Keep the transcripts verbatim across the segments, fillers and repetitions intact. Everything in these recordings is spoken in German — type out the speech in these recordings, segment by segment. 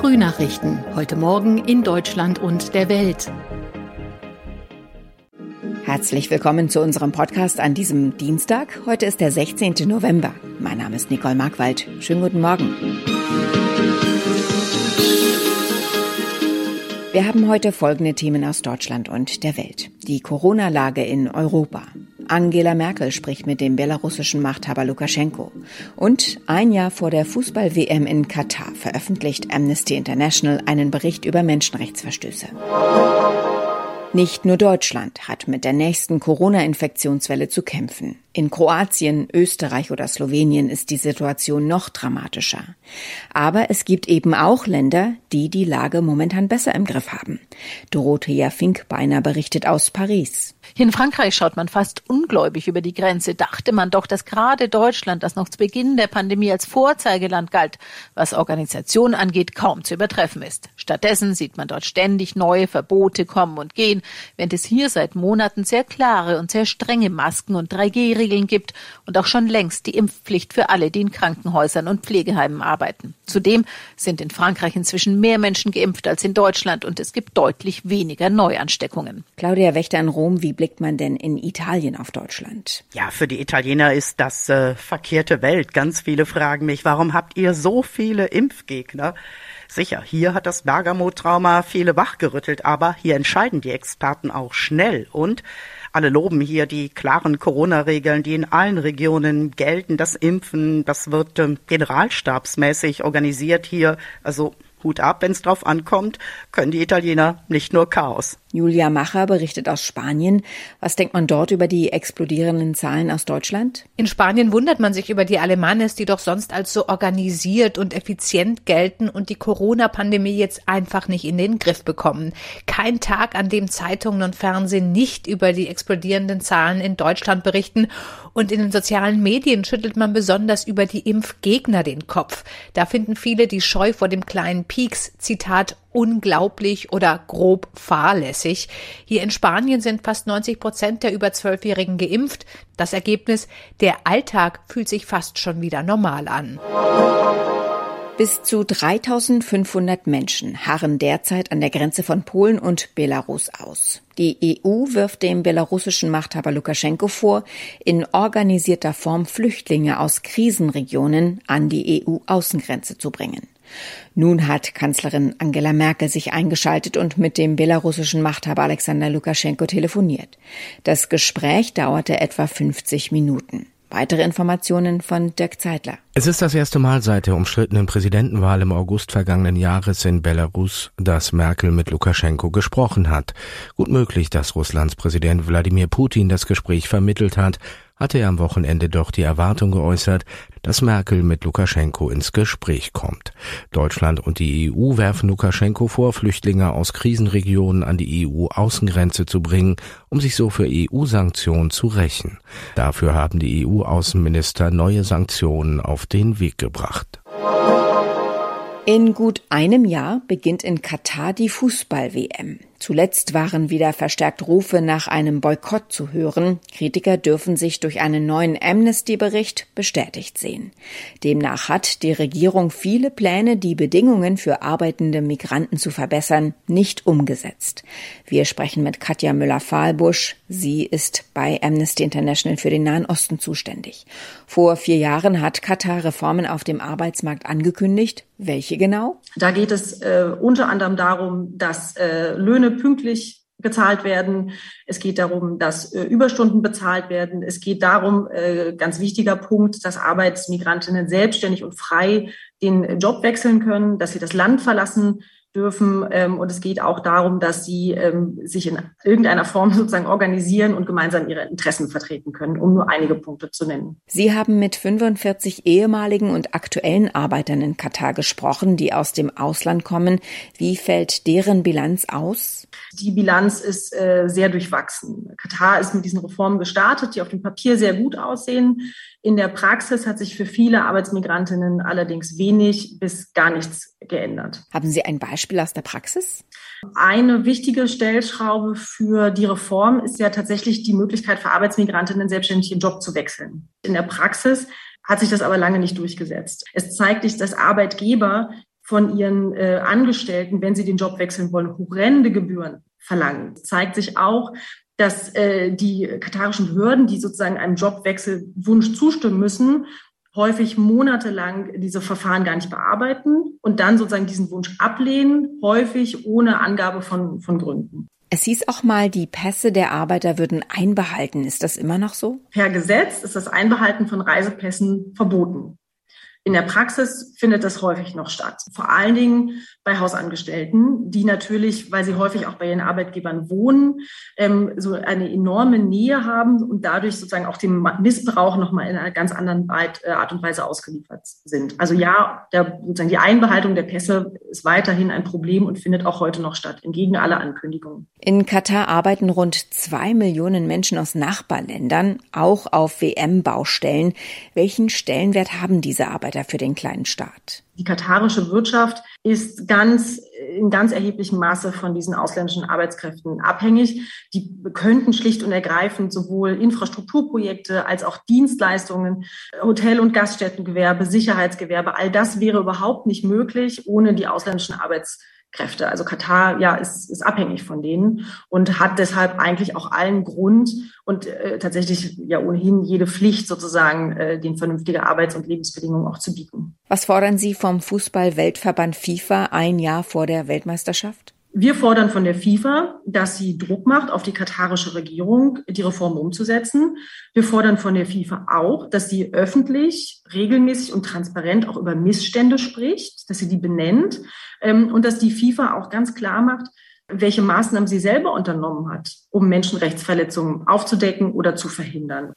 Frühnachrichten, heute Morgen in Deutschland und der Welt. Herzlich willkommen zu unserem Podcast an diesem Dienstag. Heute ist der sechzehnten November. Mein Name ist Nicole Markwald. Schönen guten Morgen. Wir haben heute folgende Themen aus Deutschland und der Welt. Die Corona-Lage in Europa. Angela Merkel spricht mit dem belarussischen Machthaber Lukaschenko. Und ein Jahr vor der Fußball-W M in Katar veröffentlicht Amnesty International einen Bericht über Menschenrechtsverstöße. Nicht nur Deutschland hat mit der nächsten Corona-Infektionswelle zu kämpfen. In Kroatien, Österreich oder Slowenien ist die Situation noch dramatischer. Aber es gibt eben auch Länder, die die Lage momentan besser im Griff haben. Dorothea Finkbeiner berichtet aus Paris. Hier in Frankreich schaut man fast ungläubig über die Grenze. Dachte man doch, dass gerade Deutschland, das noch zu Beginn der Pandemie als Vorzeigeland galt, was Organisation angeht, kaum zu übertreffen ist. Stattdessen sieht man dort ständig neue Verbote kommen und gehen, während es hier seit Monaten sehr klare und sehr strenge Masken- und drei G Regeln gibt und auch schon längst die Impfpflicht für alle, die in Krankenhäusern und Pflegeheimen arbeiten. Zudem sind in Frankreich inzwischen mehr Menschen geimpft als in Deutschland und es gibt deutlich weniger Neuansteckungen. Claudia Wächter in Rom, wie blickt man denn in Italien auf Deutschland? Ja, für die Italiener ist das äh, verkehrte Welt. Ganz viele fragen mich, warum habt ihr so viele Impfgegner? Sicher, hier hat das Bergamo-Trauma viele wachgerüttelt, aber hier entscheiden die Experten auch schnell und alle loben hier die klaren Corona-Regeln, die in allen Regionen gelten. Das Impfen, das wird äh, generalstabsmäßig organisiert hier, also Hut ab, wenn es drauf ankommt, können die Italiener nicht nur Chaos. Julia Macher berichtet aus Spanien. Was denkt man dort über die explodierenden Zahlen aus Deutschland? In Spanien wundert man sich über die Alemanes, die doch sonst als so organisiert und effizient gelten und die Corona-Pandemie jetzt einfach nicht in den Griff bekommen. Kein Tag, an dem Zeitungen und Fernsehen nicht über die explodierenden Zahlen in Deutschland berichten. Und in den sozialen Medien schüttelt man besonders über die Impfgegner den Kopf. Da finden viele die Scheu vor dem kleinen Pieks, Zitat, unglaublich oder grob fahrlässig. Hier in Spanien sind fast neunzig Prozent der über zwölfjährigen geimpft. Das Ergebnis, der Alltag fühlt sich fast schon wieder normal an. Bis zu dreitausendfünfhundert Menschen harren derzeit an der Grenze von Polen und Belarus aus. Die E U wirft dem belarussischen Machthaber Lukaschenko vor, in organisierter Form Flüchtlinge aus Krisenregionen an die E U-Außengrenze zu bringen. Nun hat Kanzlerin Angela Merkel sich eingeschaltet und mit dem belarussischen Machthaber Alexander Lukaschenko telefoniert. Das Gespräch dauerte etwa fünfzig Minuten. Weitere Informationen von Dirk Zeitler. Es ist das erste Mal seit der umstrittenen Präsidentenwahl im August vergangenen Jahres in Belarus, dass Merkel mit Lukaschenko gesprochen hat. Gut möglich, dass Russlands Präsident Wladimir Putin das Gespräch vermittelt hat, hatte er am Wochenende doch die Erwartung geäußert, dass Merkel mit Lukaschenko ins Gespräch kommt. Deutschland und die E U werfen Lukaschenko vor, Flüchtlinge aus Krisenregionen an die E U-Außengrenze zu bringen, um sich so für E U-Sanktionen zu rächen. Dafür haben die E U-Außenminister neue Sanktionen auf den Weg gebracht. In gut einem Jahr beginnt in Katar die Fußball-W M. Zuletzt waren wieder verstärkt Rufe nach einem Boykott zu hören. Kritiker dürfen sich durch einen neuen Amnesty-Bericht bestätigt sehen. Demnach hat die Regierung viele Pläne, die Bedingungen für arbeitende Migranten zu verbessern, nicht umgesetzt. Wir sprechen mit Katja Müller-Fahlbusch. Sie ist bei Amnesty International für den Nahen Osten zuständig. Vor vier Jahren hat Katar Reformen auf dem Arbeitsmarkt angekündigt. Welche genau? Da geht es äh, unter anderem darum, dass äh, Löhne pünktlich gezahlt werden. Es geht darum, dass äh, Überstunden bezahlt werden. Es geht darum, äh, ganz wichtiger Punkt, dass Arbeitsmigrantinnen selbstständig und frei den Job wechseln können, dass sie das Land verlassen dürfen. Ähm, und es geht auch darum, dass sie ähm, sich in irgendeiner Form sozusagen organisieren und gemeinsam ihre Interessen vertreten können, um nur einige Punkte zu nennen. Sie haben mit fünfundvierzig ehemaligen und aktuellen Arbeitern in Katar gesprochen, die aus dem Ausland kommen. Wie fällt deren Bilanz aus? Die Bilanz ist äh, sehr durchwachsen. Katar ist mit diesen Reformen gestartet, die auf dem Papier sehr gut aussehen. In der Praxis hat sich für viele Arbeitsmigrantinnen allerdings wenig bis gar nichts geändert. Haben Sie ein Beispiel aus der Praxis? Eine wichtige Stellschraube für die Reform ist ja tatsächlich die Möglichkeit für Arbeitsmigrantinnen, selbstständig ihren Job zu wechseln. In der Praxis hat sich das aber lange nicht durchgesetzt. Es zeigt sich, dass Arbeitgeber von ihren äh, Angestellten, wenn sie den Job wechseln wollen, horrende Gebühren verlangen. Es zeigt sich auch, dass äh, die katarischen Behörden, die sozusagen einem Jobwechselwunsch zustimmen müssen, häufig monatelang diese Verfahren gar nicht bearbeiten und dann sozusagen diesen Wunsch ablehnen, häufig ohne Angabe von, von Gründen. Es hieß auch mal, die Pässe der Arbeiter würden einbehalten. Ist das immer noch so? Per Gesetz ist das Einbehalten von Reisepässen verboten. In der Praxis findet das häufig noch statt. Vor allen Dingen bei Hausangestellten, die natürlich, weil sie häufig auch bei ihren Arbeitgebern wohnen, ähm, so eine enorme Nähe haben und dadurch sozusagen auch dem Missbrauch nochmal in einer ganz anderen Art und Weise ausgeliefert sind. Also ja, der, sozusagen die Einbehaltung der Pässe ist weiterhin ein Problem und findet auch heute noch statt, entgegen aller Ankündigungen. In Katar arbeiten rund zwei Millionen Menschen aus Nachbarländern, auch auf W M-Baustellen. Welchen Stellenwert haben diese Arbeiter für den kleinen Staat? Die katarische Wirtschaft ist ganz, in ganz erheblichem Maße von diesen ausländischen Arbeitskräften abhängig. Die könnten schlicht und ergreifend sowohl Infrastrukturprojekte als auch Dienstleistungen, Hotel- und Gaststättengewerbe, Sicherheitsgewerbe, all das wäre überhaupt nicht möglich ohne die ausländischen Arbeitskräfte. Also Katar, ja, ist, ist abhängig von denen und hat deshalb eigentlich auch allen Grund und äh, tatsächlich ja ohnehin jede Pflicht sozusagen, äh, den vernünftige Arbeits- und Lebensbedingungen auch zu bieten. Was fordern Sie vom Fußball-Weltverband FIFA ein Jahr vor der Weltmeisterschaft? Wir fordern von der FIFA, dass sie Druck macht auf die katarische Regierung, die Reformen umzusetzen. Wir fordern von der FIFA auch, dass sie öffentlich, regelmäßig und transparent auch über Missstände spricht, dass sie die benennt, ähm, und dass die FIFA auch ganz klar macht, welche Maßnahmen sie selber unternommen hat, um Menschenrechtsverletzungen aufzudecken oder zu verhindern.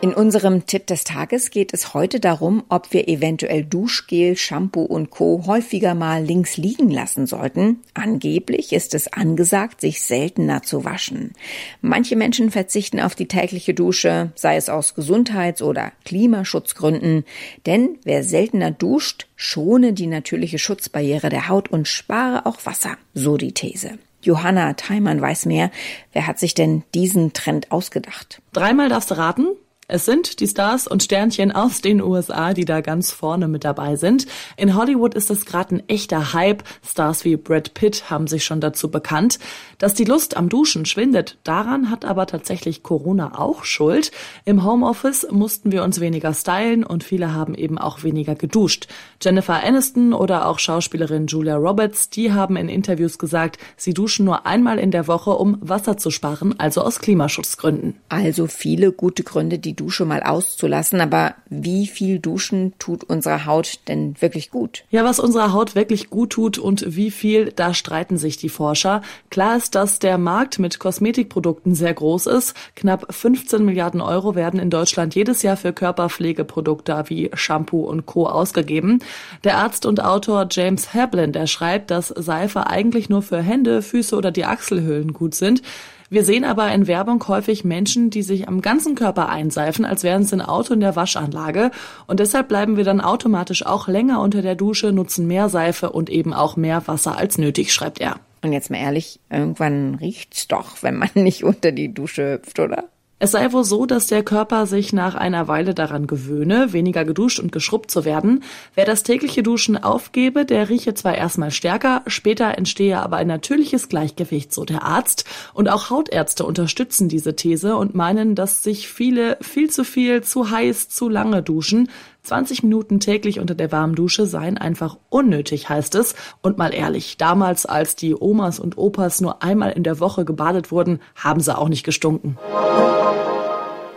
In unserem Tipp des Tages geht es heute darum, ob wir eventuell Duschgel, Shampoo und Co. häufiger mal links liegen lassen sollten. Angeblich ist es angesagt, sich seltener zu waschen. Manche Menschen verzichten auf die tägliche Dusche, sei es aus Gesundheits- oder Klimaschutzgründen. Denn wer seltener duscht, schone die natürliche Schutzbarriere der Haut und spare auch Wasser, so die These. Johanna Theimann weiß mehr. Wer hat sich denn diesen Trend ausgedacht? Dreimal darfst du raten. Es sind die Stars und Sternchen aus den U S A, die da ganz vorne mit dabei sind. In Hollywood ist das gerade ein echter Hype. Stars wie Brad Pitt haben sich schon dazu bekannt. Dass die Lust am Duschen schwindet, daran hat aber tatsächlich Corona auch Schuld. Im Homeoffice mussten wir uns weniger stylen und viele haben eben auch weniger geduscht. Jennifer Aniston oder auch Schauspielerin Julia Roberts, die haben in Interviews gesagt, sie duschen nur einmal in der Woche, um Wasser zu sparen, also aus Klimaschutzgründen. Also viele gute Gründe, die Dusche mal auszulassen, aber wie viel Duschen tut unserer Haut denn wirklich gut? Ja, was unserer Haut wirklich gut tut und wie viel, da streiten sich die Forscher. Klar ist, dass der Markt mit Kosmetikprodukten sehr groß ist. Knapp fünfzehn Milliarden Euro werden in Deutschland jedes Jahr für Körperpflegeprodukte wie Shampoo und Co. ausgegeben. Der Arzt und Autor James Hepplin, der schreibt, dass Seife eigentlich nur für Hände, Füße oder die Achselhöhlen gut sind. Wir sehen aber in Werbung häufig Menschen, die sich am ganzen Körper einseifen, als wären es ein Auto in der Waschanlage. Und deshalb bleiben wir dann automatisch auch länger unter der Dusche, nutzen mehr Seife und eben auch mehr Wasser als nötig, schreibt er. Und jetzt mal ehrlich, irgendwann riecht's doch, wenn man nicht unter die Dusche hüpft, oder? Es sei wohl so, dass der Körper sich nach einer Weile daran gewöhne, weniger geduscht und geschrubbt zu werden. Wer das tägliche Duschen aufgebe, der rieche zwar erstmal stärker, später entstehe aber ein natürliches Gleichgewicht, so der Arzt. Und auch Hautärzte unterstützen diese These und meinen, dass sich viele viel zu viel, zu heiß, zu lange duschen. zwanzig Minuten täglich unter der warmen Dusche seien einfach unnötig, heißt es. Und mal ehrlich, damals, als die Omas und Opas nur einmal in der Woche gebadet wurden, haben sie auch nicht gestunken.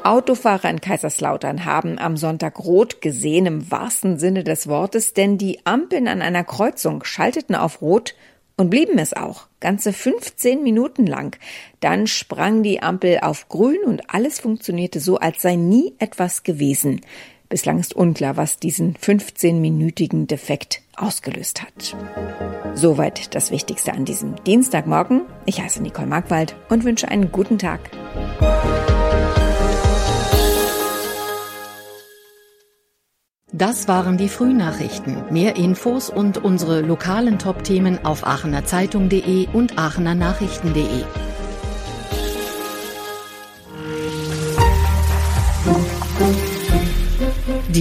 Autofahrer in Kaiserslautern haben am Sonntag rot gesehen, im wahrsten Sinne des Wortes, denn die Ampeln an einer Kreuzung schalteten auf rot und blieben es auch, ganze fünfzehn Minuten lang. Dann sprang die Ampel auf grün und alles funktionierte so, als sei nie etwas gewesen. Bislang ist unklar, was diesen fünfzehnminütigen Defekt ausgelöst hat. Soweit das Wichtigste an diesem Dienstagmorgen. Ich heiße Nicole Markwald und wünsche einen guten Tag. Das waren die Frühnachrichten. Mehr Infos und unsere lokalen Top-Themen auf aachener zeitung punkt de und aachener nachrichten punkt de.